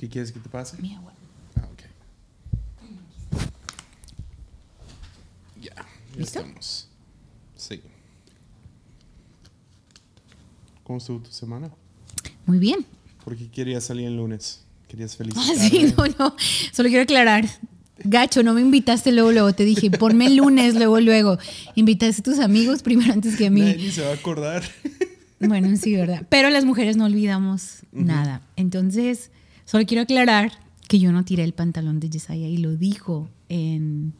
¿Qué quieres que te pase? Mi agua. Ah, ok. Ya estamos. Sí. ¿Cómo estuvo tu semana? Muy bien. ¿Por qué querías salir el lunes? ¿Querías felicitarme? Ah, sí, no. Solo quiero aclarar. Gacho, no me invitaste luego. Te dije, ponme el lunes, luego. Invitaste a tus amigos primero antes que a mí. Nadie se va a acordar. Bueno, sí, ¿verdad? Pero las mujeres no olvidamos nada. Entonces, solo quiero aclarar que yo no tiré el pantalón de Yesaya y lo dijo en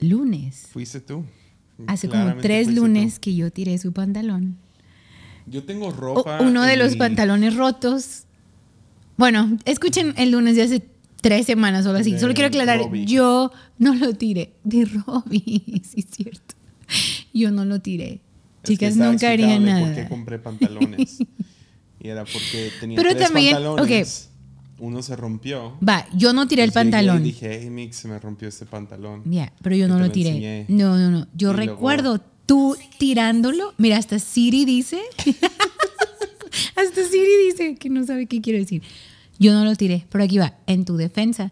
lunes. Fuiste tú. Hace claramente como 3 lunes tú. Que yo tiré su pantalón. Yo tengo ropa. Uno de los pantalones rotos. Bueno, escuchen el lunes de hace 3 semanas o algo así. Solo quiero aclarar, Robbie. Yo no lo tiré. De Robbie, sí es cierto. Yo no lo tiré. Es chicas, nunca haría nada. ¿Por qué compré pantalones? Y era porque tenía pero 3 también, pantalones. Okay. Uno se rompió. Va, yo no tiré el pantalón. Y dije, hey, Mick, se me rompió este pantalón. Ya, yeah, pero yo no lo tiré. Enseñé. No. Yo recuerdo luego, tú tirándolo. Mira, hasta Siri dice... Hasta Siri dice que no sabe qué quiero decir. Yo no lo tiré, pero aquí va. En tu defensa,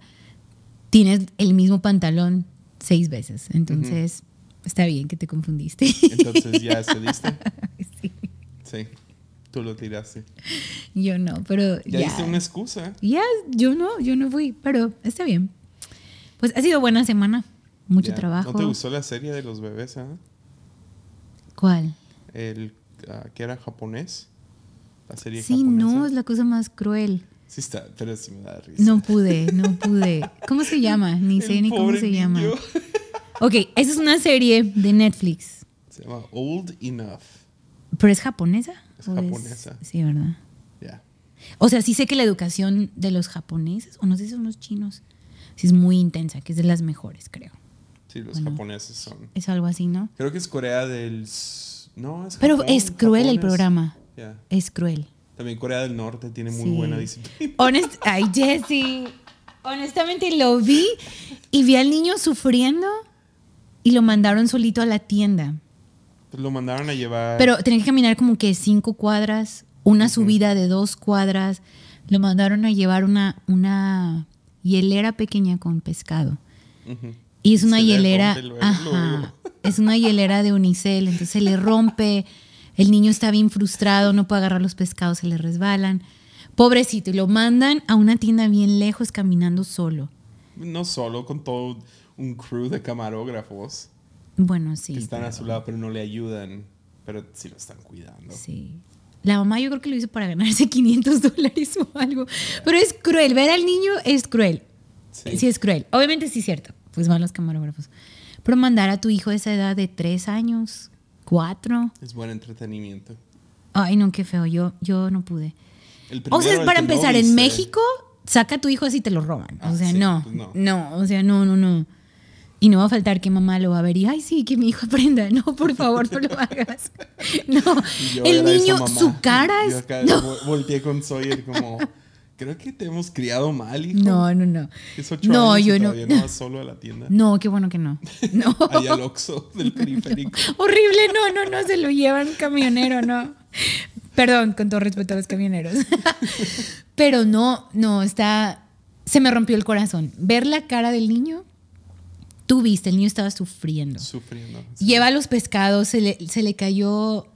tienes el mismo pantalón 6 veces. Entonces, está bien que te confundiste. Entonces, ¿ya cediste? Sí. Tú lo tiraste. Yo no, pero ya. Ya diste una excusa. Ya, yo no fui, pero está bien. Pues ha sido buena semana. Mucho trabajo. ¿No te gustó la serie de los bebés? ¿Cuál? El que era japonés. La serie japonesa. No, es la cosa más cruel. Sí está, pero sí me da risa. No pude. ¿Cómo se llama? Ni sé ni cómo se llama. Ok, esa es una serie de Netflix. Se llama Old Enough. ¿Pero es japonesa? Es japonesa. Sí, ¿verdad? Ya. Yeah. O sea, sí sé que la educación de los japoneses, o no sé si son los chinos, sí es muy intensa, que es de las mejores, creo. Sí, los japoneses son. Es algo así, ¿no? Creo que es Corea del... No, es Japón. Pero es cruel Japón el programa. Yeah. Es cruel. También Corea del Norte tiene muy buena disciplina. Ay, Jesse. Honestamente lo vi y vi al niño sufriendo y lo mandaron solito a la tienda. Pues lo mandaron a llevar. Pero tenía que caminar como que 5 cuadras, una subida de 2 cuadras. Lo mandaron a llevar una hielera pequeña con pescado. Y es una hielera. Ajá, es una hielera de unicel, entonces se le rompe. El niño está bien frustrado, no puede agarrar los pescados, se le resbalan. Pobrecito, y lo mandan a una tienda bien lejos caminando solo. No solo, con todo un crew de camarógrafos. Bueno, sí. Que están a su lado, pero no le ayudan. Pero sí lo están cuidando. Sí. La mamá yo creo que lo hizo para ganarse $500 o algo. Yeah. Pero es cruel. Ver al niño es cruel. Sí es cruel. Obviamente sí es cierto. Pues van los camarógrafos. Pero mandar a tu hijo de esa edad de 3 años... 4. Es buen entretenimiento. Ay, no, qué feo. Yo no pude. O sea, para empezar, no en México, saca a tu hijo así y te lo roban. Ah, o sea, sí, no. Pues no. O sea, no. Y no va a faltar que mamá lo va a ver y, ay, sí, que mi hijo aprenda. No, por favor, no lo hagas. No. El niño, su cara es... Yo acá volteé con Sawyer como... Creo que te hemos criado mal, hijo. No. Es 8 años yo no. Todavía no vas solo a la tienda. No, qué bueno que no. Allá al Oxxo del periférico. No. Horrible, no, se lo llevan camionero, no. Perdón, con todo respeto a los camioneros. Pero no, se me rompió el corazón. Ver la cara del niño, tú viste, el niño estaba sufriendo. Sí. Lleva los pescados, se le cayó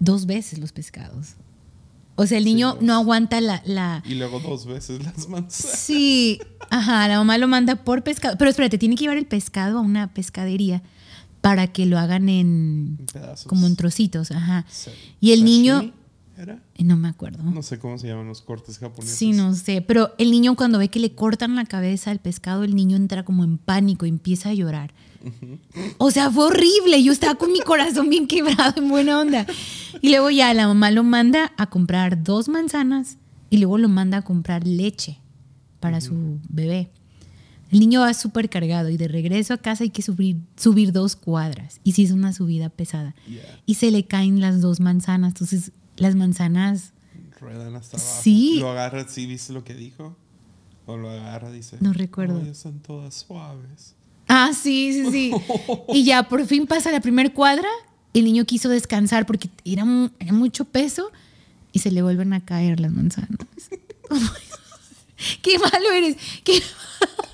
2 veces los pescados. O sea, el niño no aguanta la... Y luego 2 veces las manzanas. Sí, ajá, la mamá lo manda por pescado. Pero espérate, tiene que llevar el pescado a una pescadería para que lo hagan en pedazos. Como en trocitos, ajá. Y el niño... ¿Era? No me acuerdo. No sé cómo se llaman los cortes japoneses. Sí, no sé. Pero el niño cuando ve que le cortan la cabeza al pescado, el niño entra como en pánico y empieza a llorar. O sea, fue horrible. Yo estaba con mi corazón bien quebrado, en buena onda. Y luego ya la mamá lo manda a comprar 2 manzanas y luego lo manda a comprar leche para su bebé. El niño va súper cargado y de regreso a casa hay que subir 2 cuadras. Y sí es una subida pesada. Yeah. Y se le caen las 2 manzanas. Entonces las manzanas... Ruedan hasta abajo. Sí. Lo agarra, sí, ¿viste lo que dijo? O lo agarra, dice... No recuerdo. Ellas son todas suaves. Ah, sí. Y ya por fin pasa la primer cuadra. El niño quiso descansar porque era mucho peso y se le vuelven a caer las manzanas. ¡Qué malo eres! ¡Qué malo!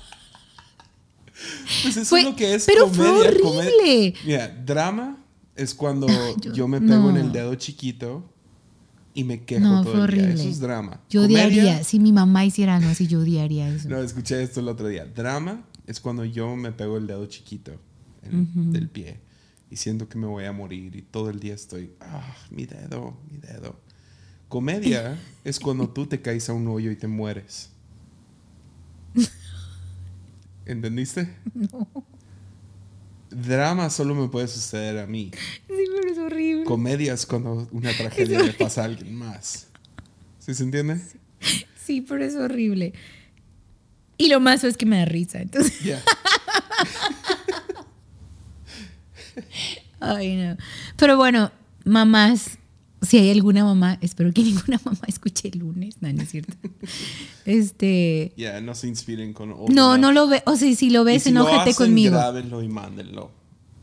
Pues eso fue, es lo que es pero comedia. Fue horrible. Mira, drama es cuando yo me pego en el dedo chiquito y me quejo todo fue el día. Horrible. Eso es drama. Yo odiaría, si mi mamá hiciera algo así, yo odiaría eso. No, escuché esto el otro día. Drama es cuando yo me pego el dedo chiquito del pie y siento que me voy a morir y todo el día estoy, mi dedo, mi dedo. Comedia es cuando tú te caes a un hoyo y te mueres. ¿Entendiste? No. Drama solo me puede suceder a mí. Sí, pero es horrible. Comedia es cuando una tragedia le pasa a alguien más. ¿Sí se entiende? Sí, sí, pero es horrible. Y lo más es que me da risa, entonces. Yeah. Ay, no. Pero bueno, mamás, si hay alguna mamá, espero que ninguna mamá escuche el lunes. No, no es cierto. No se inspiren con... No lo ve. O sea, si lo ves, si enójate conmigo. Grábenlo y mándenlo.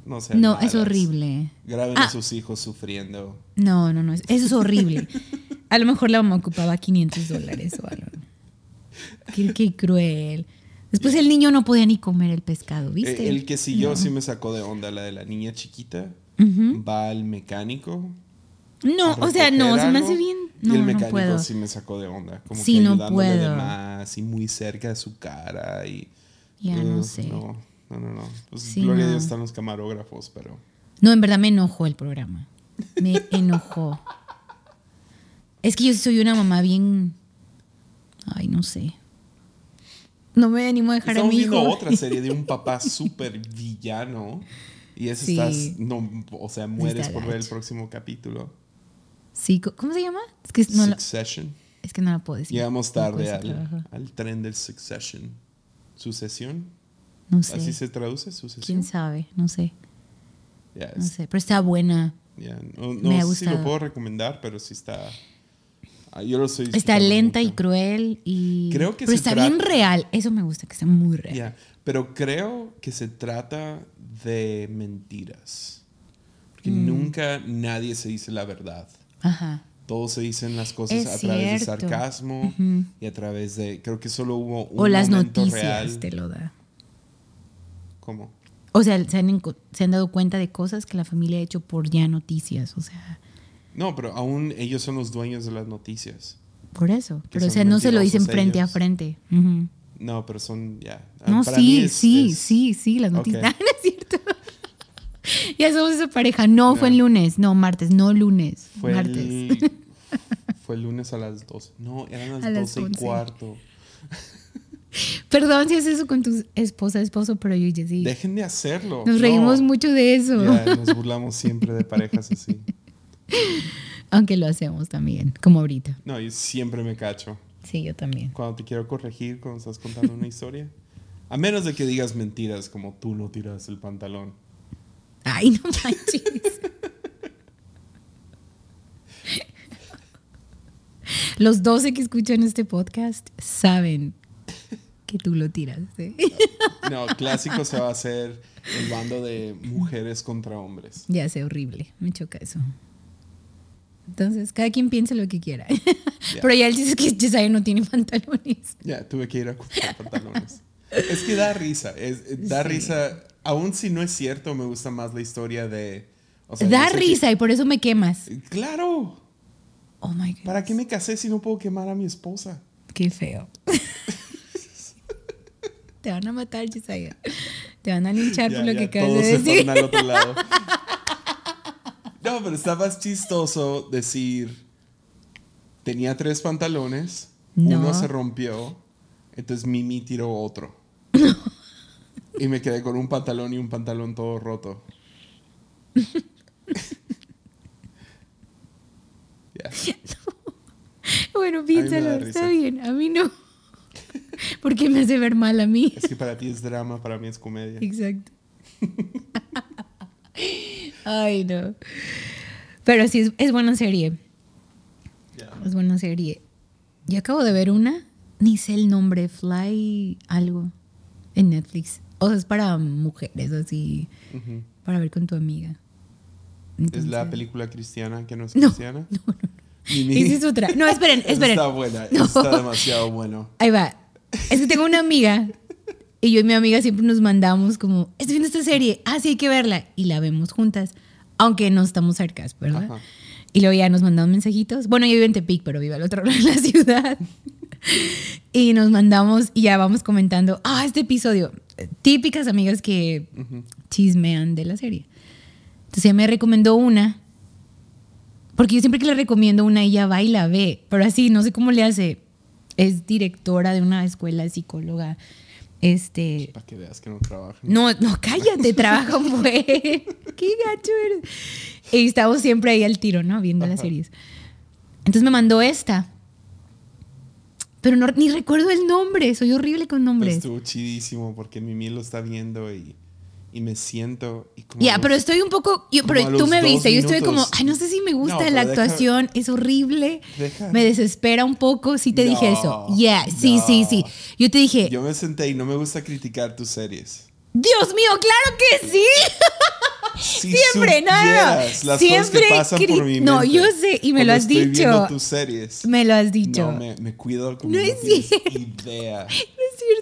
No sean malas. Es horrible. Graben a sus hijos sufriendo. No. Eso es horrible. A lo mejor la mamá ocupaba $500 o algo. Qué cruel. Después el niño no podía ni comer el pescado, ¿viste? El que siguió sí me sacó de onda. La de la niña chiquita. Va al mecánico. No, o sea, se me hace bien. No, y el mecánico no puedo. Sí me sacó de onda. Como sí, que no puedo. Demás, y muy cerca de su cara. Y, ya no sé. No. Pues, sí, gloria a Dios están los camarógrafos, pero... No, en verdad me enojó el programa. Me enojó. Es que yo soy una mamá bien... Ay, no sé. No me animo a dejar a mi hijo. Estamos viendo otra serie de un papá súper villano. Y eso estás... No, o sea, mueres por ver el próximo capítulo. Sí, ¿cómo se llama? Es que no Succession. Es que no la puedo decir. Llegamos tarde al tren del Succession. ¿Sucesión? No sé. ¿Así se traduce? ¿Sucesión? ¿Quién sabe? No sé. No sé, pero está buena. No sé si lo puedo recomendar, pero sí está... Yo lo estoy disfrutando. Está lenta mucho. Y cruel. Y... Creo que pero está bien real. Eso me gusta, que está muy real. Yeah. Pero creo que se trata de mentiras. Porque nunca nadie se dice la verdad. Ajá. Todos se dicen las cosas través de sarcasmo y a través de... Creo que solo hubo un momento real. O las noticias te lo da. ¿Cómo? O sea, se han dado cuenta de cosas que la familia ha hecho por ya noticias. O sea... No, pero aún ellos son los dueños de las noticias. Por eso. Pero, o sea, no se lo dicen frente a frente. Uh-huh. No, pero son... ya. Yeah. No, sí, las noticias. Okay. No, es cierto. Ya somos esa pareja. No, fue el lunes. No, martes. No, lunes. Fue el lunes a las 12. No, eran las 12:15. Perdón si haces eso con tu esposo, pero yo ya sí. Dejen de hacerlo. Nos reímos mucho de eso. Yeah, nos burlamos siempre de parejas así. Aunque lo hacemos también, como ahorita. No, yo siempre me cacho. Sí, yo también. Cuando te quiero corregir, cuando estás contando una historia. A menos de que digas mentiras, como tú no tiras el pantalón. Ay, no manches. Los 12 que escuchan este podcast saben que tú lo tiras, ¿eh? No, clásico se va a hacer el bando de mujeres contra hombres. Ya sé, horrible. Me choca eso. Entonces, cada quien piensa lo que quiera. Yeah. Pero ya él dice que Josiah no tiene pantalones. Ya, tuve que ir a comprar pantalones. Es que da risa. Da risa. Aún si no es cierto, me gusta más la historia de... O sea, da risa y por eso me quemas. ¡Claro! Oh my God. ¿Para qué me casé si no puedo quemar a mi esposa? ¡Qué feo! Te van a matar, Josiah. Te van a linchar por lo que acabas de decir. Todos se van al otro lado. No, pero está más chistoso decir, tenía 3 pantalones, uno se rompió, entonces Mimi tiró otro. Y me quedé con un pantalón y un pantalón todo roto. Bueno, piénsalo, está bien, a mí no. Porque me hace ver mal a mí. Es que para ti es drama, para mí es comedia. Exacto. Ay, no. Pero sí, es buena serie. Yeah. Es buena serie. Yo acabo de ver una, ni sé el nombre, Fly algo, en Netflix. O sea, es para mujeres, así, para ver con tu amiga. Entonces, ¿es la película cristiana que no es cristiana? No, no, no. Esa es otra. No, esperen. Está buena, no. Está demasiado bueno. Ahí va. Es que tengo una amiga y yo y mi amiga siempre nos mandamos como, estoy viendo esta serie, ah, sí, hay que verla. Y la vemos juntas, aunque no estamos cerca, ¿verdad? Ajá. Y luego ya nos mandamos mensajitos. Bueno, yo vivo en Tepic, pero vivo al otro lado de la ciudad. Y nos mandamos y ya vamos comentando, ah, este episodio. Típicas amigas que chismean de la serie. Entonces ella me recomendó una, porque yo siempre que le recomiendo una, ella va y la ve. Pero así, no sé cómo le hace. Es directora de una escuela, de psicóloga. Para que veas que no trabaja. No, cállate, trabaja, güey. Qué gacho eres. Y estamos siempre ahí al tiro, ¿no? Viendo las series. Entonces me mandó esta. Pero no, ni recuerdo el nombre. Soy horrible con nombres. Pues estuvo chidísimo porque Mimi lo está viendo y me siento... pero estoy un poco... pero tú me viste. Minutos. Yo estoy como... Ay, no sé si me gusta la actuación. Es horrible. Me desespera un poco. Sí te dije eso. Sí. Yo te dije... Yo me senté y no me gusta criticar tus series. ¡Dios mío! ¡Claro que sí! Siempre, nada. Las siempre cosas que pasan por mi mente. No, yo sé, y me lo has dicho. Viendo tus series. Me lo has dicho. No, me cuido como no es cierto. Idea. No es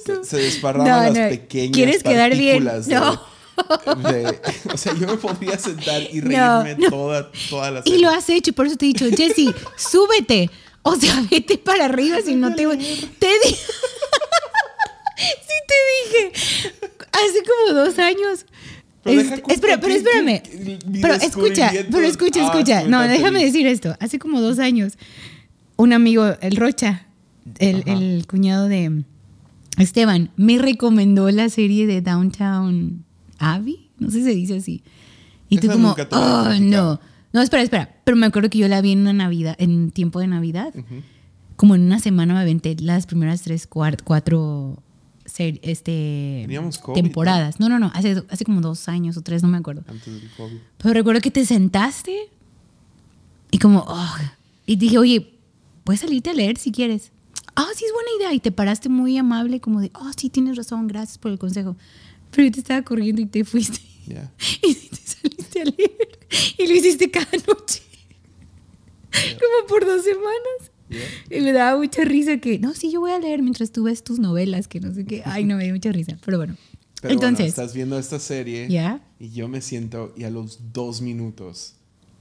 cierto. Se desparraban las pequeñas ¿quieres quedar bien? No. O sea, yo me podría sentar y reírme toda la serie. Y lo has hecho, por eso te he dicho, Jessy, súbete. O sea, vete para arriba si no te voy. Sí te dije. Hace como 2 años. Espérame. Pero escucha. Déjame decir esto. Hace como 2 años, un amigo, el Rocha, el cuñado de Esteban, me recomendó la serie de Downton Abbey. No sé si se dice así. Y tú como, no. No, espera. Pero me acuerdo que yo la vi en una Navidad, en tiempo de Navidad. Uh-huh. Como en una semana me aventé las primeras 3, 4 COVID, temporadas. No. Hace como 2 años o 3, no me acuerdo. Antes del COVID. Pero recuerdo que te sentaste y como... Oh, y dije, oye, puedes salirte a leer si quieres. Ah, sí, es buena idea. Y te paraste muy amable como de... Ah, sí, tienes razón, gracias por el consejo. Pero yo te estaba corriendo y te fuiste. Yeah. Y te saliste a leer. Y lo hiciste cada noche. Yeah. Como por 2 semanas. Yeah. Y me daba mucha risa que, no, sí, yo voy a leer mientras tú ves tus novelas, que no sé qué. Ay, no, me dio mucha risa, pero bueno. Pero entonces, bueno, estás viendo esta serie y yo me siento y a los 2 minutos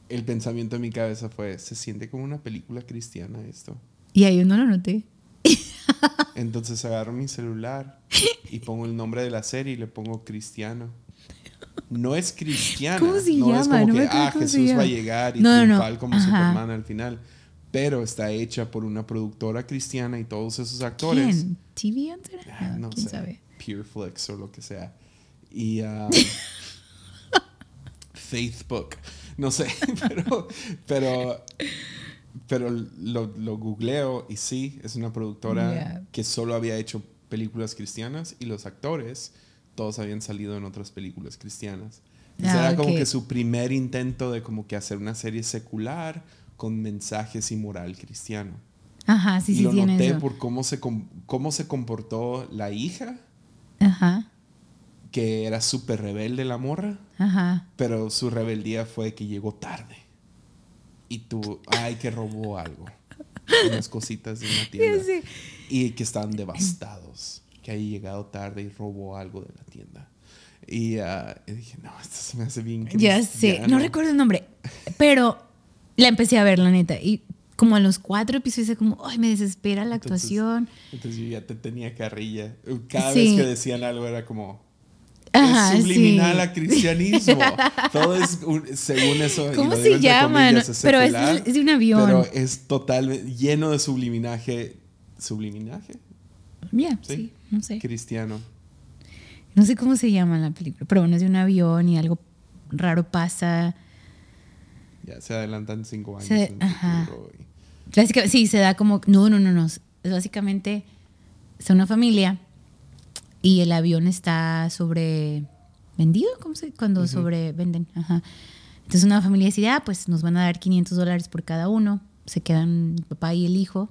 el pensamiento en mi cabeza fue, se siente como una película cristiana esto. Y ahí yo no lo noté. Entonces agarro mi celular y pongo el nombre de la serie y le pongo cristiano. No es cristiana. ¿Cómo se llama? Es como Jesús va a llegar y triunfal como Superman al final. Pero está hecha por una productora cristiana y todos esos actores. ¿Quién? ¿TVN será? No ¿quién sabe? Pureflix o lo que sea. Y Facebook. No sé, pero lo googleo y sí, es una productora que solo había hecho películas cristianas y los actores todos habían salido en otras películas cristianas. Entonces era como que su primer intento de como que hacer una serie secular con mensajes y moral cristiano. Ajá, sí, sí, tiene eso. Y lo noté por cómo se comportó la hija. Ajá. Que era súper rebelde la morra. Ajá. Pero su rebeldía fue que llegó tarde. Y tú, que robó algo. Unas cositas de una tienda. Sí. Y que estaban devastados. Que haya llegado tarde y robó algo de la tienda. Y dije, no, esto se me hace bien cristiano. Ya sé, no recuerdo el nombre. Pero... La empecé a ver, la neta. Y como a los 4 episodios, como, ay, me desespera la actuación. Entonces yo ya te tenía carrilla. Cada vez que decían algo era como, es subliminal al cristianismo. Todo es, según eso. ¿Cómo se llaman? Pero es de un avión. Pero es total, lleno de subliminaje. ¿Subliminaje? Sí, no sé. Cristiano. No sé cómo se llama la película. Pero bueno, es de un avión y algo raro pasa. Ya, se adelantan 5 años. Sí, se da como... No. Básicamente, está una familia y el avión está sobre... ¿Vendido? ¿Cómo se...? Cuando sobrevenden. Ajá. Entonces una familia decide, pues nos van a dar $500 por cada uno. Se quedan el papá y el hijo.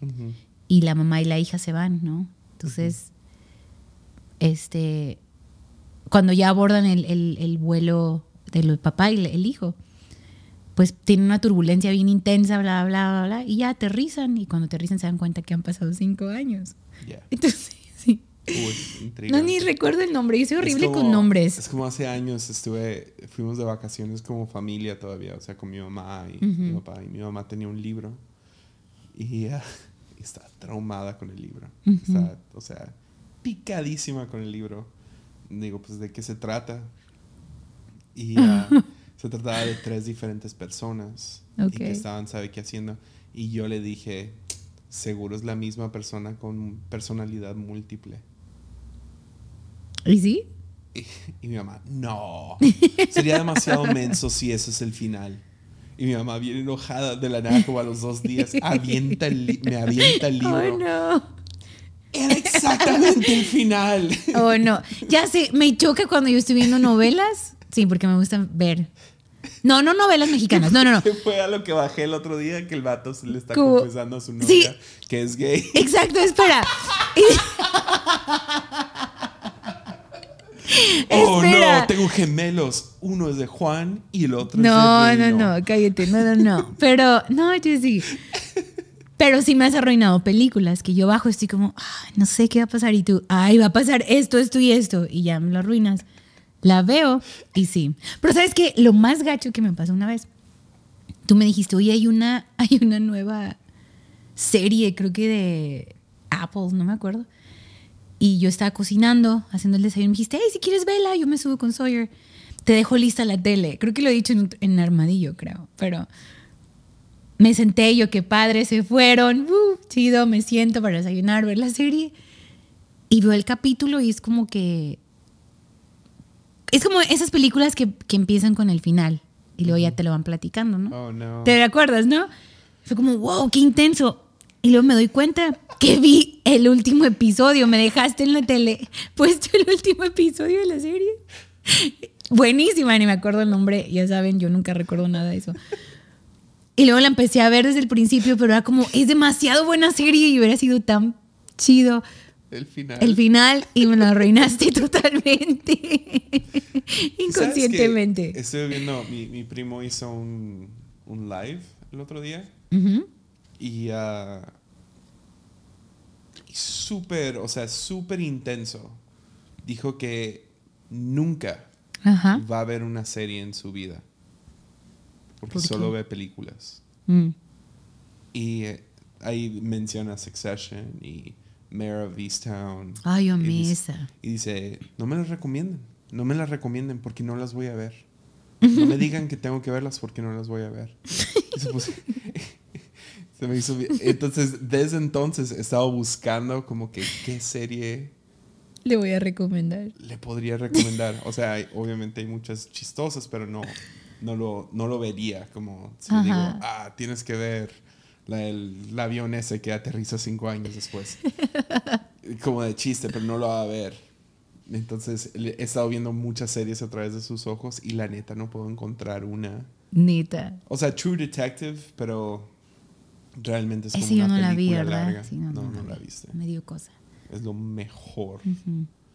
Uh-huh. Y la mamá y la hija se van, ¿no? Entonces, cuando ya abordan el vuelo del papá y el hijo... pues tienen una turbulencia bien intensa, bla, bla, bla, bla, y ya aterrizan, y cuando aterrizan se dan cuenta que han pasado 5 años. Yeah. Entonces, sí. No, ni recuerdo el nombre, yo soy horrible como, con nombres. Es como hace años fuimos de vacaciones como familia todavía, o sea, con mi mamá y mi papá, y mi mamá tenía un libro, y ella está traumada con el libro. Está, o sea, picadísima con el libro. Digo, pues, ¿de qué se trata? Y... se trataba de 3 diferentes personas. Okay. Y que estaban, ¿sabe qué haciendo? Y yo le dije, seguro es la misma persona con personalidad múltiple. ¿Y sí? Y mi mamá, no. Sería demasiado menso si eso es el final. Y mi mamá bien enojada de la nada, como a los 2 días, me avienta el libro. Oh, no. Era exactamente el final. Oh, no. Ya sé, me choca cuando yo estoy viendo novelas. Sí, porque me gustan ver. No, no novelas mexicanas. No, no, no. Fue a lo que bajé el otro día, que el vato se le está confesando a su novia que es gay. Exacto, espera. Oh, espera. No, tengo gemelos. Uno es de Juan y el otro es de Reino. No, no, no, cállate. No, no, no. Pero, no, yo sí. Pero sí me has arruinado películas que yo bajo, estoy como, no sé qué va a pasar. Y tú, ay, va a pasar esto, esto y esto. Y ya me lo arruinas. La veo y sí. Pero ¿sabes qué? Lo más gacho que me pasó una vez. Tú me dijiste, oye, hay una nueva serie, creo que de Apple, no me acuerdo. Y yo estaba cocinando, haciendo el desayuno. Me dijiste, hey, si quieres vela, yo me subo con Sawyer. Te dejo lista la tele. Creo que lo he dicho en Armadillo, creo. Pero me senté yo, qué padre, se fueron. Chido, me siento para desayunar, ver la serie. Y veo el capítulo y es como que... Es como esas películas que empiezan con el final y luego ya te lo van platicando, ¿no? Oh, no. ¿Te acuerdas, no? Fue como, wow, qué intenso. Y luego me doy cuenta que vi el último episodio. Me dejaste en la tele puesto el último episodio de la serie. Buenísima, ni me acuerdo el nombre. Ya saben, yo nunca recuerdo nada de eso. Y luego la empecé a ver desde el principio, pero era como, es demasiado buena serie y hubiera sido tan chido el final y me lo arruinaste totalmente. Inconscientemente. Estuve viendo, mi primo hizo un live el otro día. Y súper intenso. Dijo que nunca va a haber una serie en su vida. Porque solo ve películas. Y ahí menciona Succession y Mayor of Easttown. Ay, yo amé esa. Y dice, no me las recomienden. No me las recomienden porque no las voy a ver. No me digan que tengo que verlas porque no las voy a ver. Se me hizo bien. Entonces, desde entonces he estado buscando como que qué serie le voy a recomendar. Le podría recomendar. O sea, obviamente hay muchas chistosas, pero no lo vería. Como si le digo, tienes que ver el avión ese que aterriza 5 años después. Como de chiste, pero no lo va a ver. Entonces he estado viendo muchas series a través de sus ojos y la neta no puedo encontrar una. Neta. O sea, True Detective, pero realmente es como una película larga. Sí, no la viste. Me dio cosa. Es lo mejor.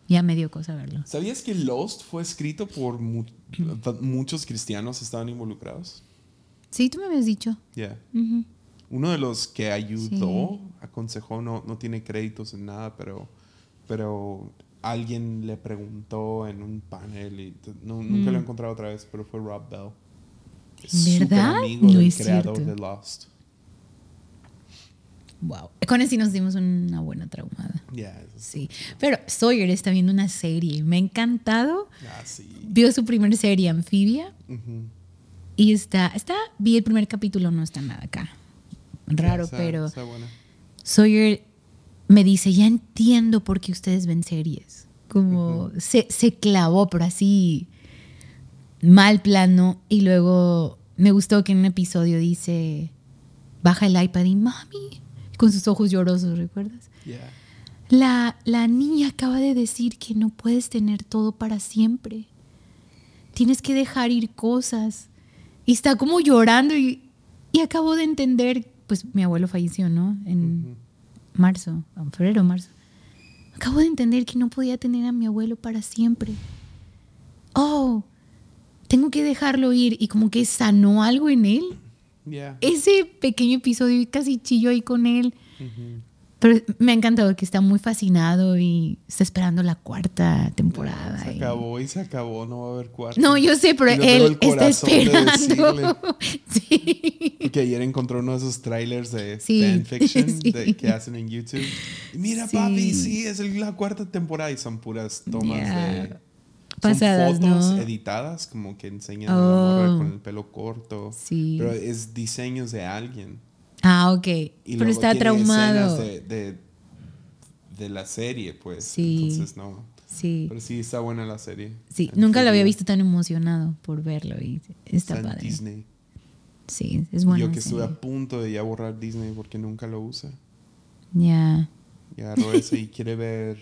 Ya me dio cosa verlo. ¿Sabías que Lost fue escrito por muchos cristianos estaban involucrados? Sí, tú me habías dicho. Yeah. Uno de los que ayudó, aconsejó, no tiene créditos en nada, pero alguien le preguntó en un panel y nunca lo he encontrado otra vez, pero fue Rob Bell. Es súper amigo del creador de Lost. Wow. Con eso sí nos dimos una buena traumada. Yeah, sí. Pero Sawyer está viendo una serie. Me ha encantado. Vio su primera serie, Amphibia. Y vi el primer capítulo, no está nada acá. Raro, pero Sawyer me dice, ya entiendo por qué ustedes ven series. Como se clavó, pero así mal plano. Y luego me gustó que en un episodio dice, baja el iPad y mami, con sus ojos llorosos, ¿recuerdas? Yeah. La niña acaba de decir que no puedes tener todo para siempre. Tienes que dejar ir cosas. Y está como llorando y acabo de entender. Pues mi abuelo falleció, ¿no? En febrero, marzo. Acabo de entender que no podía tener a mi abuelo para siempre. Oh, tengo que dejarlo ir, y como que sanó algo en él. Yeah. Ese pequeño episodio, casi chillo ahí con él. Uh-huh. Pero me ha encantado que está muy fascinado y está esperando la cuarta temporada. Se acabó y se acabó, no va a haber cuarta. No, yo sé, pero él está esperando. Sí. Y que ayer encontró uno de esos trailers de fanfiction que hacen en YouTube. Y mira, papi, sí, es la cuarta temporada y son puras tomas de... Pasadas, son fotos, ¿no?, editadas, como que enseñan a la morra con el pelo corto. Sí. Pero es diseños de alguien. Ah, ok. Y pero está traumado. De la serie, pues. Sí. Entonces, no. Sí. Pero sí, está buena la serie. Sí, nunca la había visto tan emocionado por verlo. Y está padre. Disney. Sí, es bueno. Yo que estuve a punto de ya borrar Disney porque nunca lo usa. Ya. Ya agarró eso y quiere ver...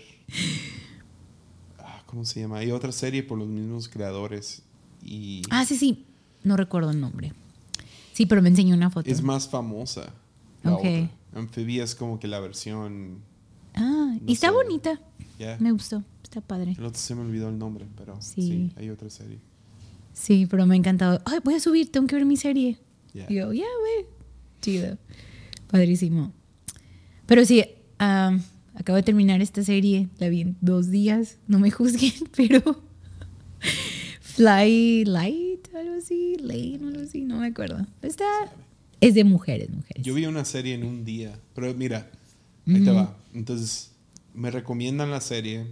¿Cómo se llama? Hay otra serie por los mismos creadores. Y sí. No recuerdo el nombre. Sí, pero me enseñó una foto. Es más famosa la otra. Amphibia es como que la versión... y está bonita. Yeah. Me gustó. Está padre. El otro se me olvidó el nombre, pero sí, hay otra serie. Sí, pero me ha encantado. Ay, voy a subir, tengo que ver mi serie. Yeah. Y yo, güey. Chido. Padrísimo. Pero sí... acabo de terminar esta serie, la vi en 2 días, no me juzguen, pero Fly Light, algo así, Lane, algo así, no me acuerdo. Esta es de mujeres. Yo vi una serie en un día, pero mira, ahí te va. Entonces, me recomiendan la serie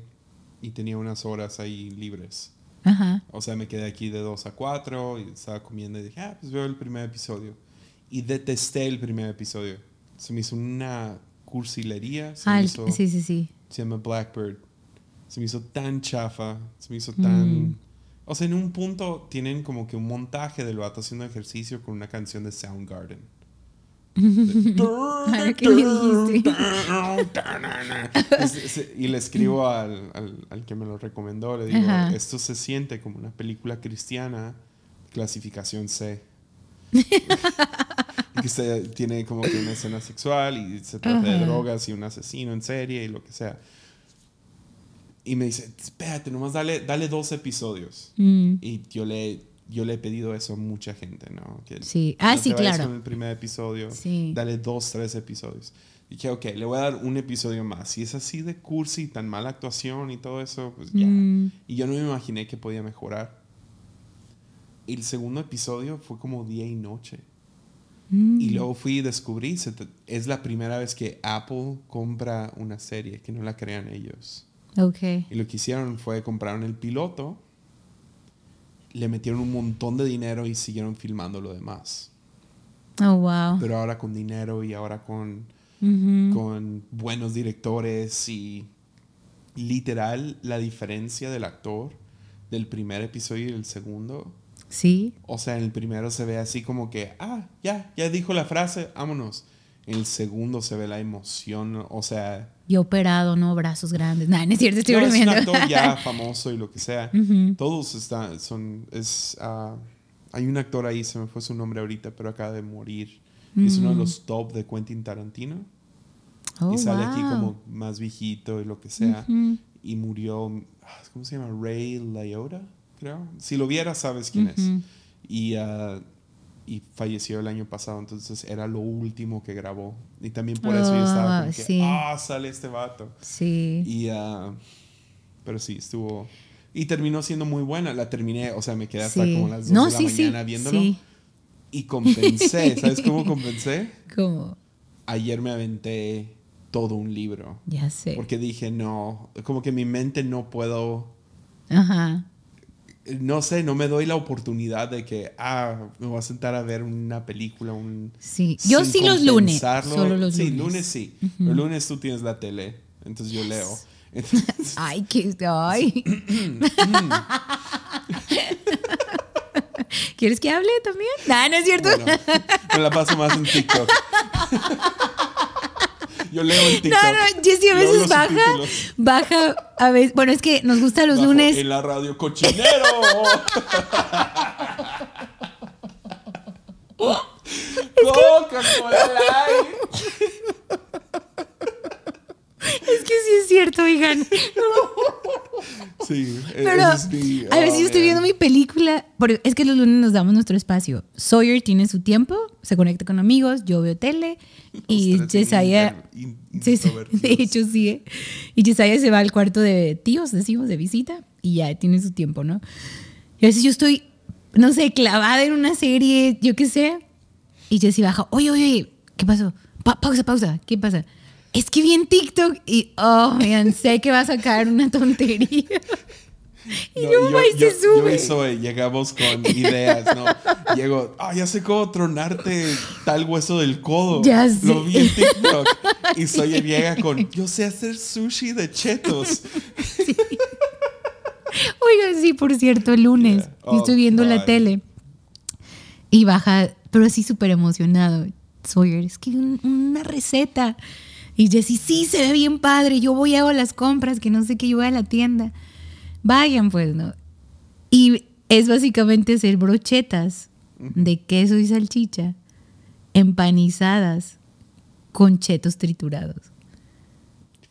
y tenía unas horas ahí libres. Ajá. O sea, me quedé aquí de 2 a 4 y estaba comiendo y dije, pues veo el primer episodio. Y detesté el primer episodio. Se me hizo una... cursilería. Sí. Se llama Blackbird. Se me hizo tan chafa. Se me hizo tan... O sea, en un punto tienen como que un montaje del vato haciendo ejercicio con una canción de Soundgarden. Y le escribo al que me lo recomendó. Le digo, esto se siente como una película cristiana, clasificación C. Que tiene como que una escena sexual y se trata de drogas y un asesino en serie y lo que sea. Y me dice, espérate, nomás dale 2 episodios. Y yo le he pedido eso a mucha gente, ¿no? Que sí. No te vayas con el primer episodio. Sí. Dale 2, 3 episodios. Y dije, ok, le voy a dar un episodio más. Si es así de cursi, tan mala actuación y todo eso, pues ya. Y yo no me imaginé que podía mejorar. Y el segundo episodio fue como día y noche. Y luego fui y descubrí, es la primera vez que Apple compra una serie, que no la crean ellos. Okay. Y lo que hicieron fue compraron el piloto, le metieron un montón de dinero y siguieron filmando lo demás. Oh, wow. Pero ahora con dinero y ahora con buenos directores y literal la diferencia del actor del primer episodio y del segundo... Sí. O sea, en el primero se ve así como que, ya dijo la frase, vámonos. En el segundo se ve la emoción, o sea... Y operado, ¿no? Brazos grandes. Nada, no es cierto, estoy bromeando. Es un actor ya famoso y lo que sea. Todos hay un actor ahí, se me fue su nombre ahorita, pero acaba de morir. Es uno de los top de Quentin Tarantino. Y sale aquí como más viejito y lo que sea. Y murió, ¿cómo se llama? Ray Liotta. Si lo vieras, sabes quién es. Y falleció el año pasado, entonces era lo último que grabó. Y también por eso yo estaba como que, sale este vato. Sí. Y, pero sí, estuvo... Y terminó siendo muy buena. La terminé, o sea, me quedé hasta como las 2 de la mañana viéndolo. Sí. Y compensé. ¿Sabes cómo compensé? ¿Cómo? Ayer me aventé todo un libro. Ya sé. Porque dije, no, como que mi mente no puedo... Ajá. No sé, no me doy la oportunidad de que, me voy a sentar a ver una película. Yo sí los lunes. Solo los lunes. Sí, lunes sí. Los lunes tú tienes la tele, entonces yo leo. Entonces, ¿quieres que hable también? No es cierto. Bueno, me la paso más en TikTok. Yo leo en TikTok. No, Jessy a veces baja a veces. Bueno, es que nos gusta los lunes. En la radio cochinero. Es que sí es cierto, oigan. Sí, pero mi, a veces yo estoy viendo mi película, porque es que los lunes nos damos nuestro espacio. Sawyer tiene su tiempo, se conecta con amigos, yo veo tele y Jesiah, de hecho sí, y Jesiah se va al cuarto de tíos, decimos, de visita, y ya tiene su tiempo, ¿no? Y a veces yo estoy, no sé, clavada en una serie, yo qué sé, y Jesiah baja, oye, ¿qué pasó? Pausa, ¿qué pasa? Es que vi en TikTok y, oh, man, sé que va a sacar una tontería. Y no, yo se sube. Yo y Zoe llegamos con ideas, ¿no? Llego, ya sé cómo tronarte tal hueso del codo. Ya sé. Lo vi en TikTok. Y Zoe llega con, yo sé hacer sushi de chetos. Sí. Oiga, sí, por cierto, el lunes. Yeah. Oh, yo estoy viendo la tele. Y baja, pero sí súper emocionado. Sawyer, es que una receta. Y Jessie, sí, se ve bien padre. Yo voy y hago las compras, que no sé qué, yo voy a la tienda. Vayan, pues, ¿no? Y es básicamente hacer brochetas de queso y salchicha empanizadas con chetos triturados.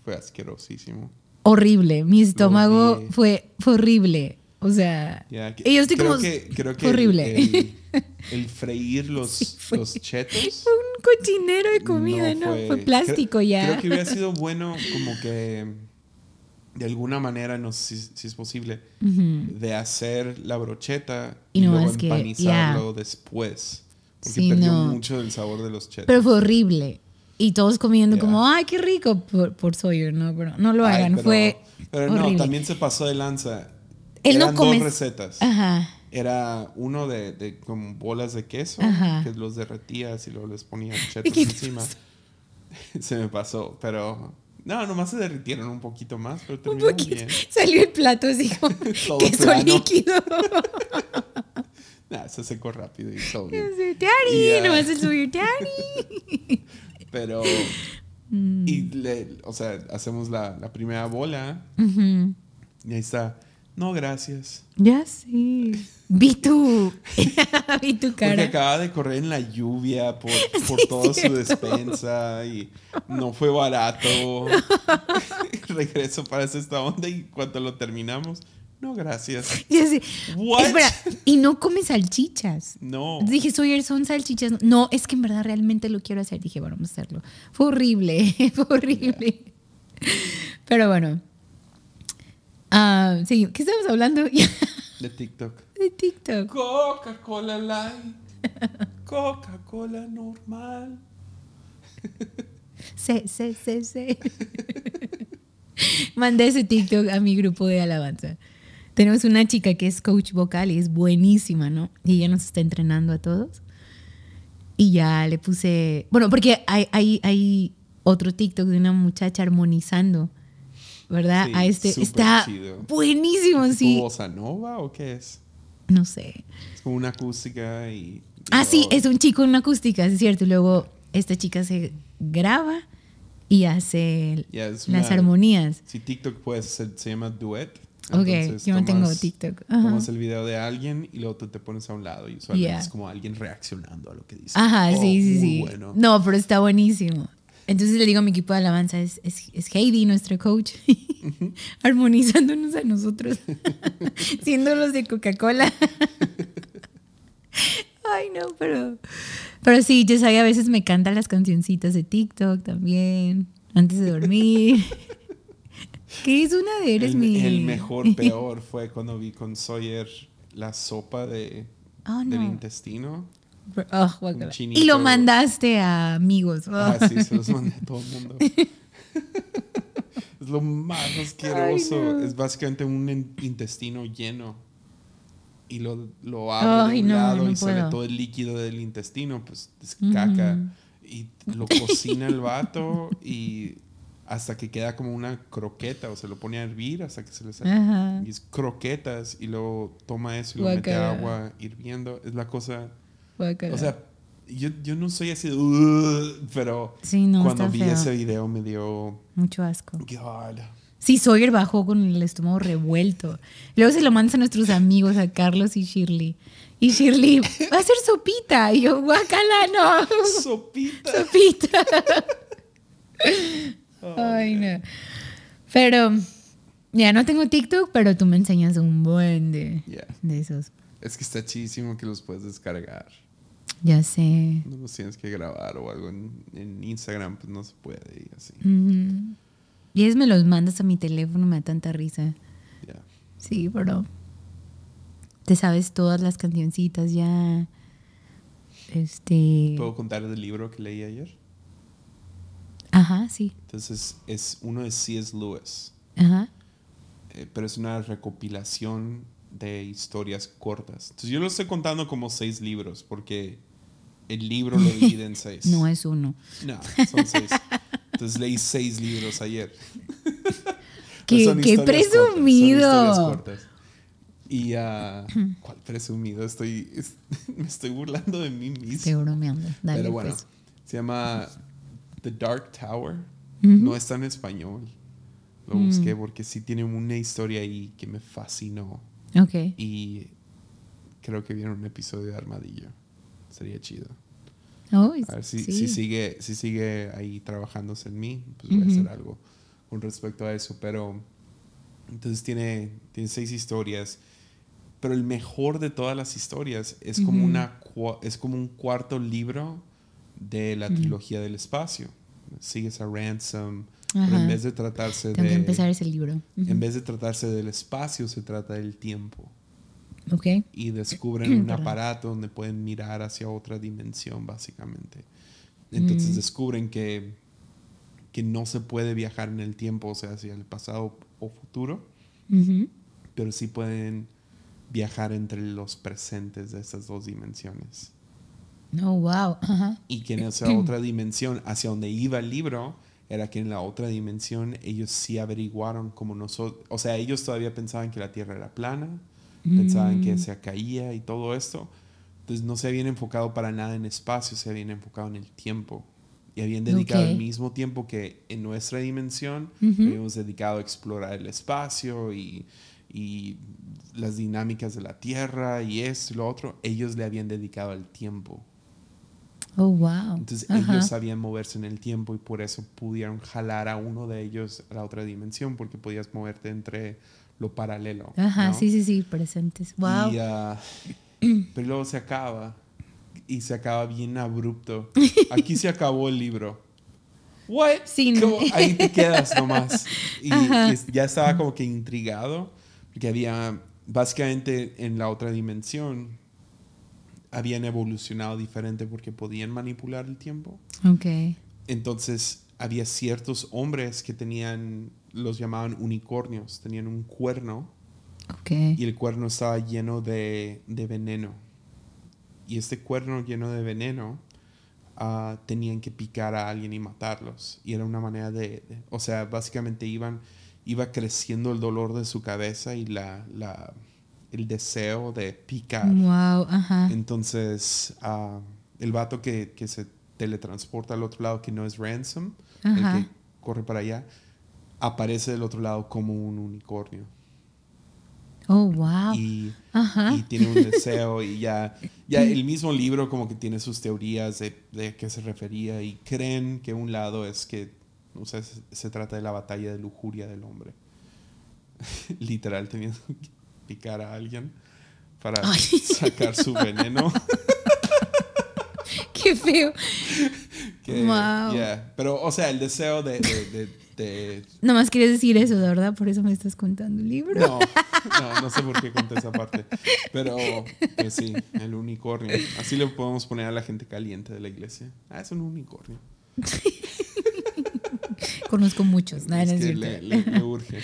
Fue asquerosísimo. Horrible. Mi estómago fue horrible. O sea, yo estoy creo como... Creo que horrible. El freír los chetos. Un cochinero de comida, ¿no? Fue plástico ya. Creo que hubiera sido bueno como que... De alguna manera, no sé si es posible, de hacer la brocheta y luego empanizarlo después. Porque sí, perdió mucho del sabor de los chetos. Pero fue horrible. Y todos comiendo como, ¡ay, qué rico! Por Sawyer, ¿no? Pero no lo hagan. Pero horrible. No, también se pasó de lanza. Él eran dos recetas. Ajá. Era uno de como bolas de queso, que los derretías y luego les ponías chetos encima. Se me pasó, pero... No, nomás se derritieron un poquito más, pero terminó un poquito, bien. Salió el plato así como queso plano. Líquido. Nah, se secó rápido y todo bien. ¡Daddy! Nomás el suyo, ¡Daddy! Pero... Y, hacemos la primera bola. Uh-huh. Y ahí está... No, gracias. Ya sí. Vi tu cara. Porque acaba de correr en la lluvia por toda su despensa y no fue barato. Regreso para esta onda y cuando lo terminamos, no, gracias. Ya sí. Espera, y no come salchichas. No. Dije, Sawyer, son salchichas. No, es que en verdad realmente lo quiero hacer. Dije, bueno, vamos a hacerlo. Fue horrible, Pero bueno. Sí, ¿qué estamos hablando? De TikTok. Coca-Cola Light. Coca-Cola normal. Sí. Mandé ese TikTok a mi grupo de alabanza. Tenemos una chica que es coach vocal y es buenísima, ¿no? Y ella nos está entrenando a todos. Y ya le puse... Bueno, porque hay otro TikTok de una muchacha armonizando, ¿verdad? Sí, a este está chido. Buenísimo, sí. ¿Bossa nova o qué es? No sé. Es como una acústica y sí, es un chico en una acústica, es cierto. Y luego esta chica se graba y hace las armonías. Si TikTok puedes hacer, se llama duet. Entonces, yo no tengo TikTok. Ajá. Tomas el video de alguien y luego te pones a un lado y usualmente es como alguien reaccionando a lo que dice. Ajá, sí. Bueno. No, pero está buenísimo. Entonces le digo a mi equipo de alabanza, es Heidi, nuestro coach, armonizándonos a nosotros, siendo los de Coca-Cola. Ay, no, pero sí, Jesiah a veces me canta las cancioncitas de TikTok también, antes de dormir. ¿Qué es una de eres mi...? El peor fue cuando vi con Sawyer la sopa del intestino. Y lo mandaste a amigos. Sí, se los mandé a todo el mundo. Es lo más asqueroso. Ay, no. Es básicamente un intestino lleno. Y lo abro de un lado y sale todo el líquido del intestino. Pues es caca. Y lo cocina el vato y hasta que queda como una croqueta. O se lo pone a hervir hasta que se le sale. Y es croquetas. Y luego toma eso y lo mete agua hirviendo. Es la cosa... O sea, yo no soy así, pero sí, no, cuando vi ese video me dio mucho asco. God. Sí, Sawyer bajó con el estómago revuelto. Luego se lo mandas a nuestros amigos, a Carlos y Shirley. Y Shirley, va a ser sopita. Y yo, guacala, no. Sopita. Ay, no. Pero Ya no tengo TikTok, pero tú me enseñas un buen de esos. Es que está chidísimo que los puedes descargar. Ya sé. No los tienes que grabar o algo. En Instagram pues no se puede y así. Uh-huh. Y es me los mandas a mi teléfono, me da tanta risa. Ya. Yeah. Sí, pero te sabes todas las cancioncitas ya. ¿Puedo contar del libro que leí ayer? Ajá, sí. Entonces es uno de C.S. Lewis. Ajá. Pero es una recopilación de historias cortas. Entonces yo lo estoy contando como 6 libros porque el libro lo divide en 6. No es uno. No, son 6. Entonces leí 6 libros ayer. ¡Qué presumido! Cortas, son historias cortas. Y ¿cuál presumido? Me estoy burlando de mí mismo. Estoy bromeando. Dale, pero bueno, pues. Se llama The Dark Tower. Uh-huh. No está en español. Lo busqué porque sí tiene una historia ahí que me fascinó. Okay. Y creo que vieron un episodio de Armadillo. Sería chido. Oh, a ver si sigue ahí trabajándose en mí, pues voy a hacer algo con respecto a eso. Pero entonces tiene 6 historias. Pero el mejor de todas las historias es como un cuarto libro de la trilogía del espacio. Sigues a Ransom. Ajá. Pero en vez de tratarse de... Tengo que empezar ese libro. En vez de tratarse del espacio, se trata del tiempo. Ok. Y descubren un aparato donde pueden mirar hacia otra dimensión, básicamente. Entonces descubren que no se puede viajar en el tiempo, o sea, hacia el pasado o futuro. Uh-huh. Pero sí pueden viajar entre los presentes de esas 2 dimensiones. No, oh, wow. Uh-huh. Y que en esa otra dimensión, hacia donde iba el libro... Era que en la otra dimensión ellos sí averiguaron como nosotros... O sea, ellos todavía pensaban que la Tierra era plana. Pensaban que se caía y todo esto. Entonces no se habían enfocado para nada en espacio. Se habían enfocado en el tiempo. Y habían dedicado el mismo tiempo que en nuestra dimensión. Habíamos dedicado a explorar el espacio y las dinámicas de la Tierra y esto y lo otro. Ellos le habían dedicado al tiempo. Oh, wow. Entonces ellos sabían moverse en el tiempo y por eso pudieron jalar a uno de ellos a la otra dimensión porque podías moverte entre lo paralelo. Ajá, ¿no? sí, presentes. Wow. Y, pero luego se acaba y se acaba bien abrupto. Aquí se acabó el libro. What? Sí, no. Ahí te quedas nomás. Y ya estaba como que intrigado porque había básicamente en la otra dimensión habían evolucionado diferente porque podían manipular el tiempo. Okay. Entonces había ciertos hombres que tenían, los llamaban unicornios, tenían un cuerno. Okay. Y el cuerno estaba lleno de veneno. Y este cuerno lleno de veneno tenían que picar a alguien y matarlos. Y era una manera de o sea, básicamente iba creciendo el dolor de su cabeza y el deseo de picar. Wow, ajá. Entonces, el vato que se teletransporta al otro lado, que no es Ransom, el que corre para allá, aparece del otro lado como un unicornio. Oh, wow. Y tiene un deseo y ya el mismo libro como que tiene sus teorías de qué se refería y creen que un lado es que, o sea, se trata de la batalla de lujuria del hombre. Literal, teniendo picar a alguien para sacar su veneno. Qué feo. Wow. Yeah. Pero, o sea, el deseo de... Nomás quieres decir eso, de verdad, por eso me estás contando el libro. No sé por qué conté esa parte. Pero, pues sí, el unicornio. Así le podemos poner a la gente caliente de la iglesia. Es un unicornio. Conozco muchos. Nada, es que le urge.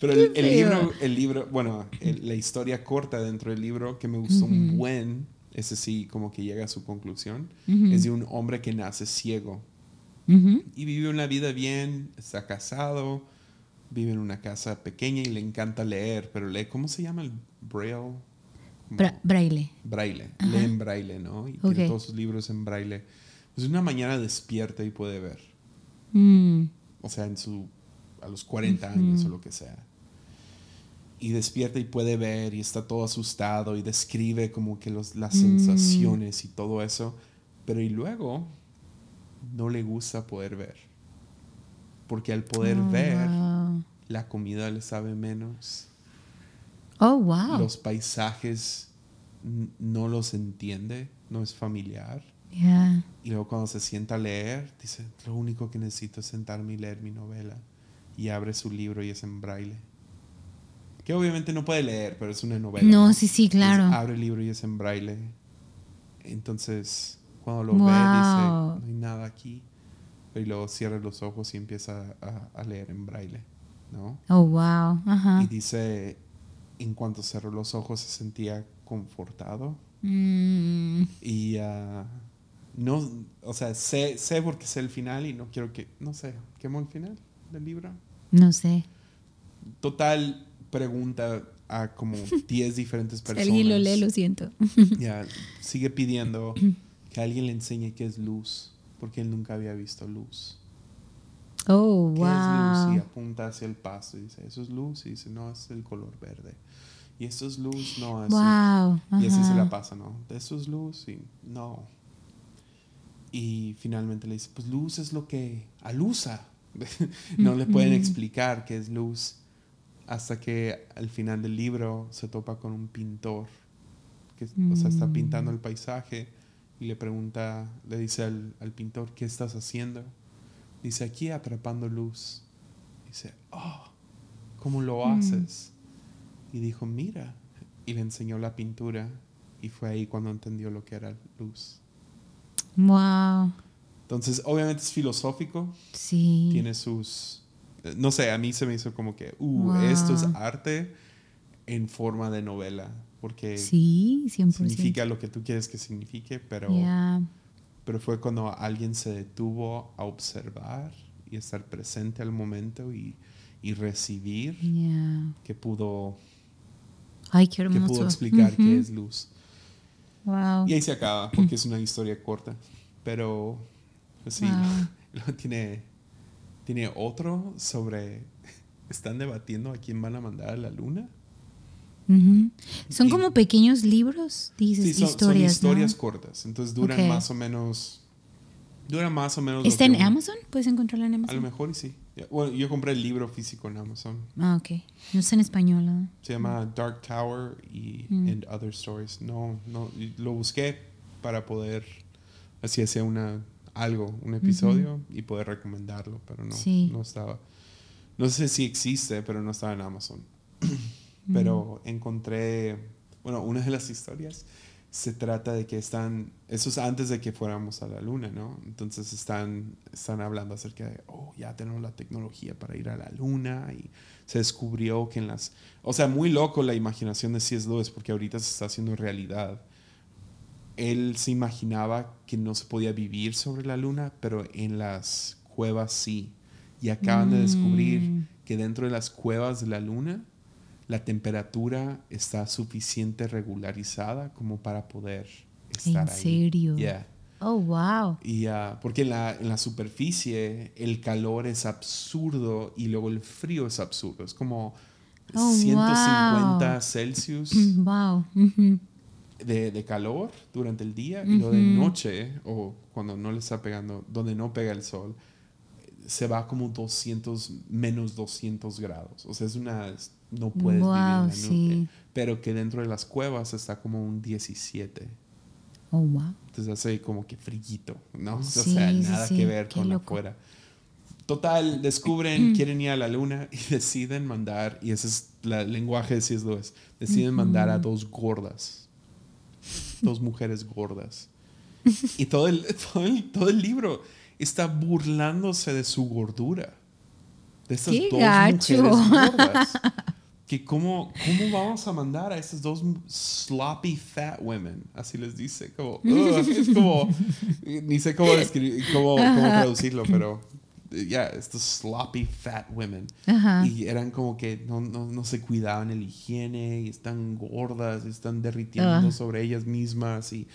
Pero, pero el libro, bueno, la historia corta dentro del libro que me gustó un buen, ese sí como que llega a su conclusión, es de un hombre que nace ciego y vive una vida bien, está casado, vive en una casa pequeña y le encanta leer, pero lee, ¿cómo se llama el braille? Braille. Lee en braille, ¿no? Y tiene todos sus libros en braille. Pues una mañana despierta y puede ver. O sea, a los 40 años o lo que sea. Y despierta y puede ver y está todo asustado y describe como que las sensaciones y todo eso. Pero y luego no le gusta poder ver. porque al poder ver, wow, la comida le sabe menos. Oh, wow. Los paisajes no los entiende, no es familiar. Yeah. Y luego cuando se sienta a leer, dice, lo único que necesito es sentarme y leer mi novela. Y abre su libro y es en braille. Que obviamente no puede leer, pero es una novela. No, sí, sí, claro. Entonces, abre el libro y es en braille. Entonces, cuando lo, wow, ve, dice, no hay nada aquí. Y luego cierra los ojos y empieza a leer en braille, ¿no? Oh, wow. Uh-huh. Y dice, en cuanto cerró los ojos, se sentía confortado. Mm. Y no, o sea, sé porque sé el final y no quiero que, no sé, ¿quemó el final del libro? No sé. Total, pregunta a como 10 diferentes personas. Si alguien lo lee, lo siento. Ya, sigue pidiendo que alguien le enseñe qué es luz, porque él nunca había visto luz. Oh, ¿qué, wow, es luz? Y apunta hacia el pasto y dice, eso es luz. Y dice, no, es el color verde. Y eso es luz, no, eso, wow, uh-huh. Y así se la pasa, ¿no? Eso es luz y no. Y finalmente le dice, pues luz es lo que alusa. No le pueden explicar qué es luz. Hasta que al final del libro se topa con un pintor que, o sea, está pintando el paisaje y le pregunta, le dice al pintor, ¿qué estás haciendo? Dice, aquí atrapando luz. Dice, oh, ¿cómo lo haces? Y dijo, mira. Y le enseñó la pintura y fue ahí cuando entendió lo que era luz. Wow. Entonces, obviamente es filosófico. Sí. Tiene sus... No sé, a mí se me hizo como que, wow, esto es arte en forma de novela. Porque sí, 100%. Significa lo que tú quieres que signifique, pero, yeah, pero fue cuando alguien se detuvo a observar y estar presente al momento y recibir, yeah, que pudo, ay, qué hermoso, que pudo explicar, uh-huh, qué es luz. Wow. Y ahí se acaba, porque es una historia corta. Pero pues, sí, wow, tiene otro sobre, están debatiendo a quién van a mandar a la luna. Uh-huh. Son y, como pequeños libros, dices, sí, son historias ¿no? cortas. Entonces duran, okay, más o menos. ¿Está en Amazon? ¿Puedes encontrarla en Amazon? A lo mejor sí. Bueno, yo compré el libro físico en Amazon. Ah, ok. No está en español, ¿no? Se llama Dark Tower y And Other Stories. No, lo busqué para poder así hacer un episodio, uh-huh, y poder recomendarlo, pero no, sí, no estaba. No sé si existe, pero no estaba en Amazon. Pero encontré, bueno, una de las historias se trata de que están, eso es antes de que fuéramos a la luna, ¿no? Entonces están hablando acerca de, ya tenemos la tecnología para ir a la luna y se descubrió que en las, o sea, muy loco la imaginación de C.S. Lewis porque ahorita se está haciendo realidad. Él se imaginaba que no se podía vivir sobre la luna, pero en las cuevas sí. Y acaban de descubrir que dentro de las cuevas de la luna la temperatura está suficiente regularizada como para poder estar ahí. ¿En serio? Yeah. Oh, wow. Y porque en la superficie el calor es absurdo y luego el frío es absurdo. Es como 150 Celsius. Wow. Uh-huh. De calor durante el día, uh-huh, y luego de noche, o cuando no le está pegando, donde no pega el sol, se va como -200 grados. O sea, es una... No puedes, wow, vivir en la nube. Sí. Pero que dentro de las cuevas está como un 17. Oh, wow. Entonces hace como que frillito, ¿no? Sí, o sea, nada que ver con lo afuera. Total, descubren, quieren ir a la luna y deciden mandar, y ese es el lenguaje de C.S. Lewis, deciden mandar a dos mujeres gordas. Y todo el libro está burlándose de su gordura. De estas dos mujeres gordas. Que ¿cómo vamos a mandar a estas dos sloppy fat women? Así les dice. Como, es como... Ni sé cómo describir, cómo traducirlo, pero... estos sloppy fat women. Uh-huh. Y eran como que no se cuidaban el higiene y están gordas y están derritiendo sobre ellas mismas y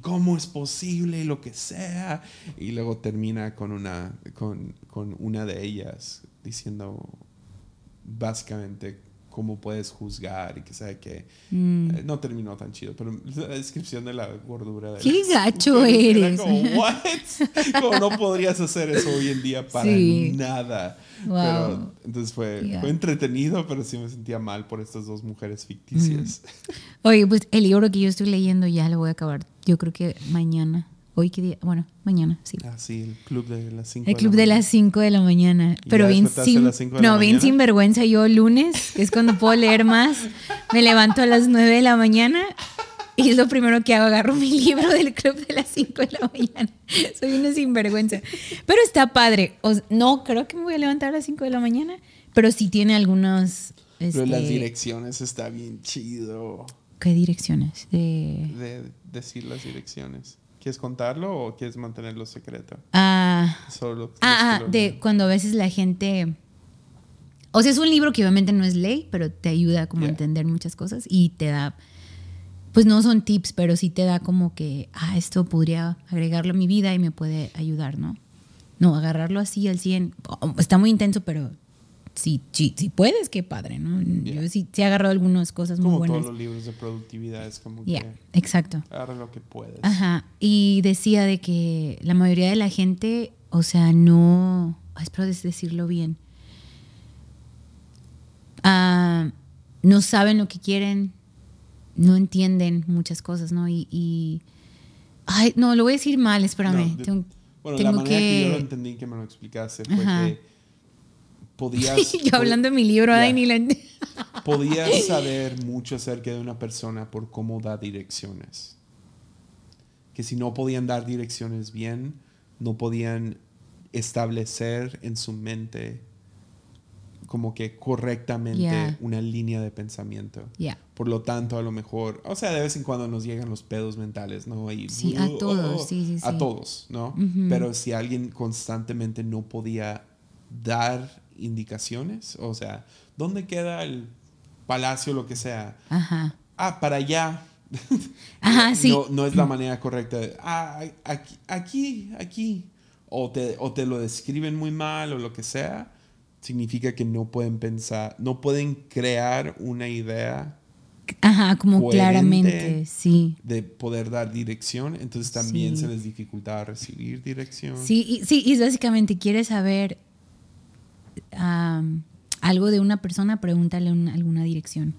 cómo es posible lo que sea. Y luego termina con una de ellas diciendo básicamente cómo puedes juzgar y que sabe que no terminó tan chido, pero la descripción de la gordura de qué gacho eres, como what, como no podrías hacer eso hoy en día para nada. Pero entonces fue entretenido, pero sí me sentía mal por estas dos mujeres ficticias. Oye, pues el libro que yo estoy leyendo ya lo voy a acabar, yo creo que mañana. ¿Hoy qué día? Bueno, mañana, sí. Ah, sí, el club de las 5 de la mañana. El club de las 5 de la mañana. Pero bien sin vergüenza, yo lunes, que es cuando puedo leer más, me levanto a las 9 de la mañana y es lo primero que hago, agarro mi libro del club de las 5 de la mañana. Soy una sinvergüenza. Pero está padre. No creo que me voy a levantar a las 5 de la mañana, pero sí tiene algunos... Pero las direcciones está bien chido. ¿Qué direcciones? De decir las direcciones. ¿Quieres contarlo o quieres mantenerlo secreto? De cuando a veces la gente... O sea, es un libro que obviamente no es ley, pero te ayuda como a entender muchas cosas y te da... Pues no son tips, pero sí te da como que... esto podría agregarlo a mi vida y me puede ayudar, ¿no? No, agarrarlo así al 100. Está muy intenso, pero sí puedes, qué padre, ¿no? Yo sí he agarrado algunas cosas como muy buenas. Como todos los libros de productividad, es como que... Exacto. Agarra lo que puedes. Ajá. Y decía de que la mayoría de la gente, o sea, no... espero decirlo bien. No saben lo que quieren, no entienden muchas cosas, ¿no? Ay, no, lo voy a decir mal, espérame. No, la manera que yo lo entendí, que me lo explicaste, fue que... yo hablando de mi libro, podías saber mucho acerca de una persona por cómo da direcciones. Que si no podían dar direcciones bien, no podían establecer en su mente como que correctamente una línea de pensamiento. Por lo tanto, a lo mejor, o sea, de vez en cuando nos llegan los pedos mentales, ¿no? A todos, a todos, ¿no? Uh-huh. Pero si alguien constantemente no podía dar indicaciones, o sea, ¿dónde queda el palacio, lo que sea? Ajá. Para allá. Ajá, sí. No es la manera correcta. Aquí. O te lo describen muy mal o lo que sea, significa que no pueden pensar, no pueden crear una idea. Ajá, como claramente, sí. De poder dar dirección, entonces también se les dificultaba recibir dirección. Sí, y básicamente quieres saber algo de una persona, pregúntale alguna dirección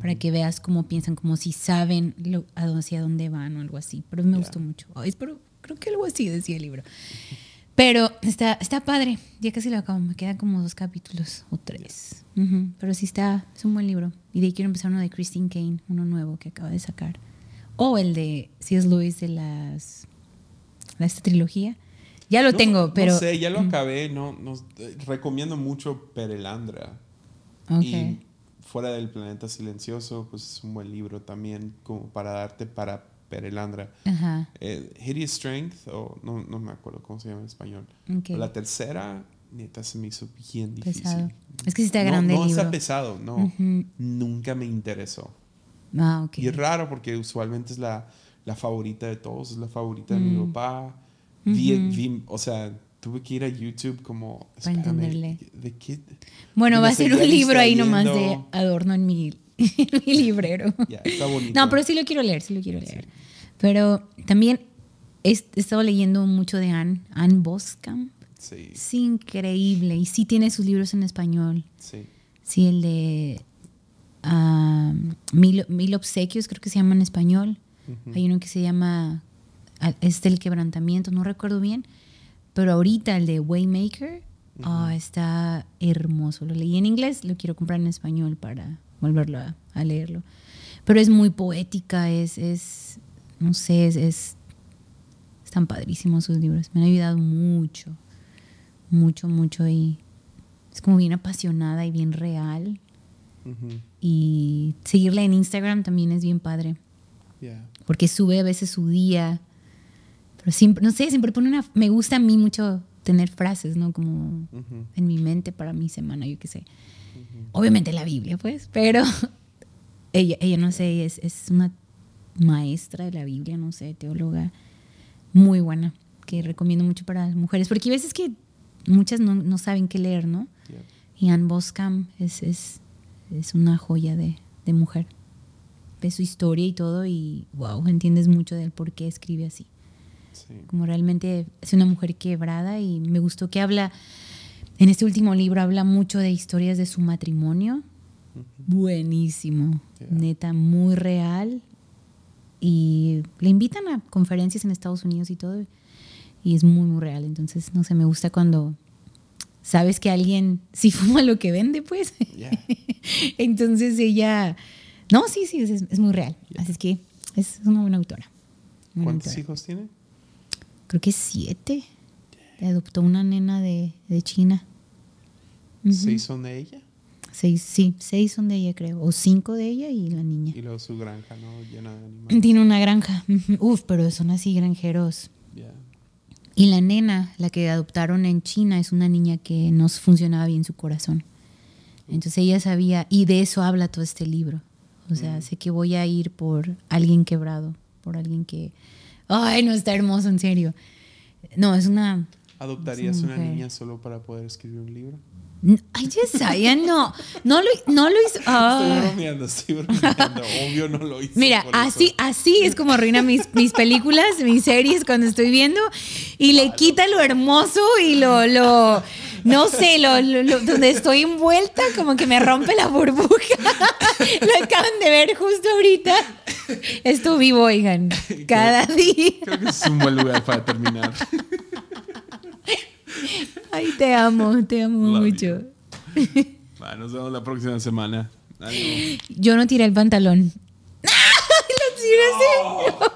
para que veas cómo piensan, como si saben hacia dónde van o algo así. Pero me gustó mucho. Pero creo que algo así decía el libro. Pero está padre. Ya casi lo acabo. Me quedan como 2 capítulos o 3. Uh-huh. Pero sí es un buen libro. Y de ahí quiero empezar uno de Christine Kane, uno nuevo que acaba de sacar. O el de C.S. Lewis de esta trilogía. Ya lo tengo, pero... No sé, ya lo acabé. Recomiendo mucho Perelandra. Okay. Y Fuera del Planeta Silencioso, pues es un buen libro también como para darte para Perelandra. Ajá. Hideous Strength, no me acuerdo cómo se llama en español. Okay. La tercera, neta, se me hizo bien difícil. Pesado. Es que sí está grande el libro. No está pesado, no. Uh-huh. Nunca me interesó. Okay. Y es raro porque usualmente es la favorita de todos, es la favorita de mi papá. Uh-huh. O sea, tuve que ir a YouTube como... Para entenderle. Bueno, va a ser un libro ahí nomás de adorno en mi librero. Está bonito. No, pero sí lo quiero leer. Sí. Pero también he estado leyendo mucho de Ann Voskamp. Sí. Es increíble. Y sí tiene sus libros en español. Sí. Sí, el de Mil Obsequios, creo que se llama en español. Uh-huh. Hay uno que se llama... el quebrantamiento, no recuerdo bien, pero ahorita el de Waymaker, está hermoso. Lo leí en inglés, lo quiero comprar en español para volverlo a leerlo. Pero es muy poética, están padrísimos sus libros. Me han ayudado mucho, mucho, mucho, y es como bien apasionada y bien real. Uh-huh. Y seguirla en Instagram también es bien padre. Yeah. Porque sube a veces su día. Pero siempre pone una... Me gusta a mí mucho tener frases, ¿no? Como en mi mente para mi semana, yo qué sé. Uh-huh. Obviamente la Biblia, pues. Pero ella no sé, es una maestra de la Biblia, no sé, teóloga muy buena, que recomiendo mucho para las mujeres. Porque hay veces que muchas no saben qué leer, ¿no? Yeah. Y Ann Voskamp es es una joya de mujer. Ves su historia y todo y wow, entiendes mucho del por qué escribe así. Sí. Como realmente es una mujer quebrada, y me gustó que habla, en este último libro habla mucho de historias de su matrimonio. Uh-huh. Buenísimo, yeah. Neta, muy real. Y le invitan a conferencias en Estados Unidos y todo, y es muy, muy real. Entonces, no sé, me gusta cuando sabes que alguien sí fuma lo que vende, pues. Yeah. Entonces ella... No, sí, es muy real. Yeah. Así es que es una buena autora. ¿Cuántos hijos tiene? Creo que 7. Yeah. Adoptó una nena de China. Uh-huh. 6 son de ella. 6 son de ella, creo. O 5 de ella y la niña. Y luego su granja, ¿no? Llena de animales. Tiene una granja. Uf, pero son así granjeros. Yeah. Y la nena, la que adoptaron en China, es una niña que no funcionaba bien su corazón. Entonces ella sabía, y de eso habla todo este libro. O sea, sé que voy a ir por alguien quebrado, por alguien que... ¡Ay, no, está hermoso, en serio! No, es una... ¿Adoptarías una niña solo para poder escribir un libro? Ay, Yesaya, no. No lo hizo. Oh. Estoy bromeando. Obvio no lo hizo. Mira, así es como arruina mis películas, mis series cuando estoy viendo. Y le quita lo hermoso y lo no sé, lo donde estoy envuelta, como que me rompe la burbuja. Lo acaban de ver justo ahorita. Esto vivo, oigan. Cada día. Creo que es un buen lugar para terminar. Ay, te amo Love mucho. Bueno, nos vemos la próxima semana. Adiós. Yo no tiré el pantalón. ¡No! ¡Lo tiré!